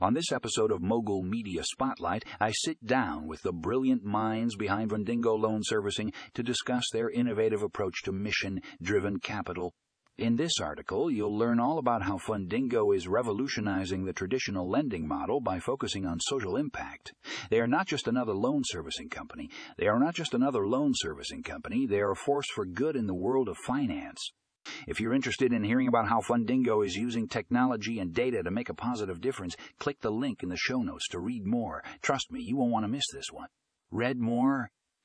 On this episode of Mogul Media Spotlight, I sit down with the brilliant minds behind Fundingo Loan Servicing to discuss their innovative approach to mission-driven capital. In this article, you'll learn all about how Fundingo is revolutionizing the traditional lending model by focusing on social impact. They are not just another loan servicing company. They are a force for good in the world of finance. If you're interested in hearing about how Fundingo is using technology and data to make a positive difference, click the link in the show notes to read more. Trust me, you won't want to miss this one. Read more,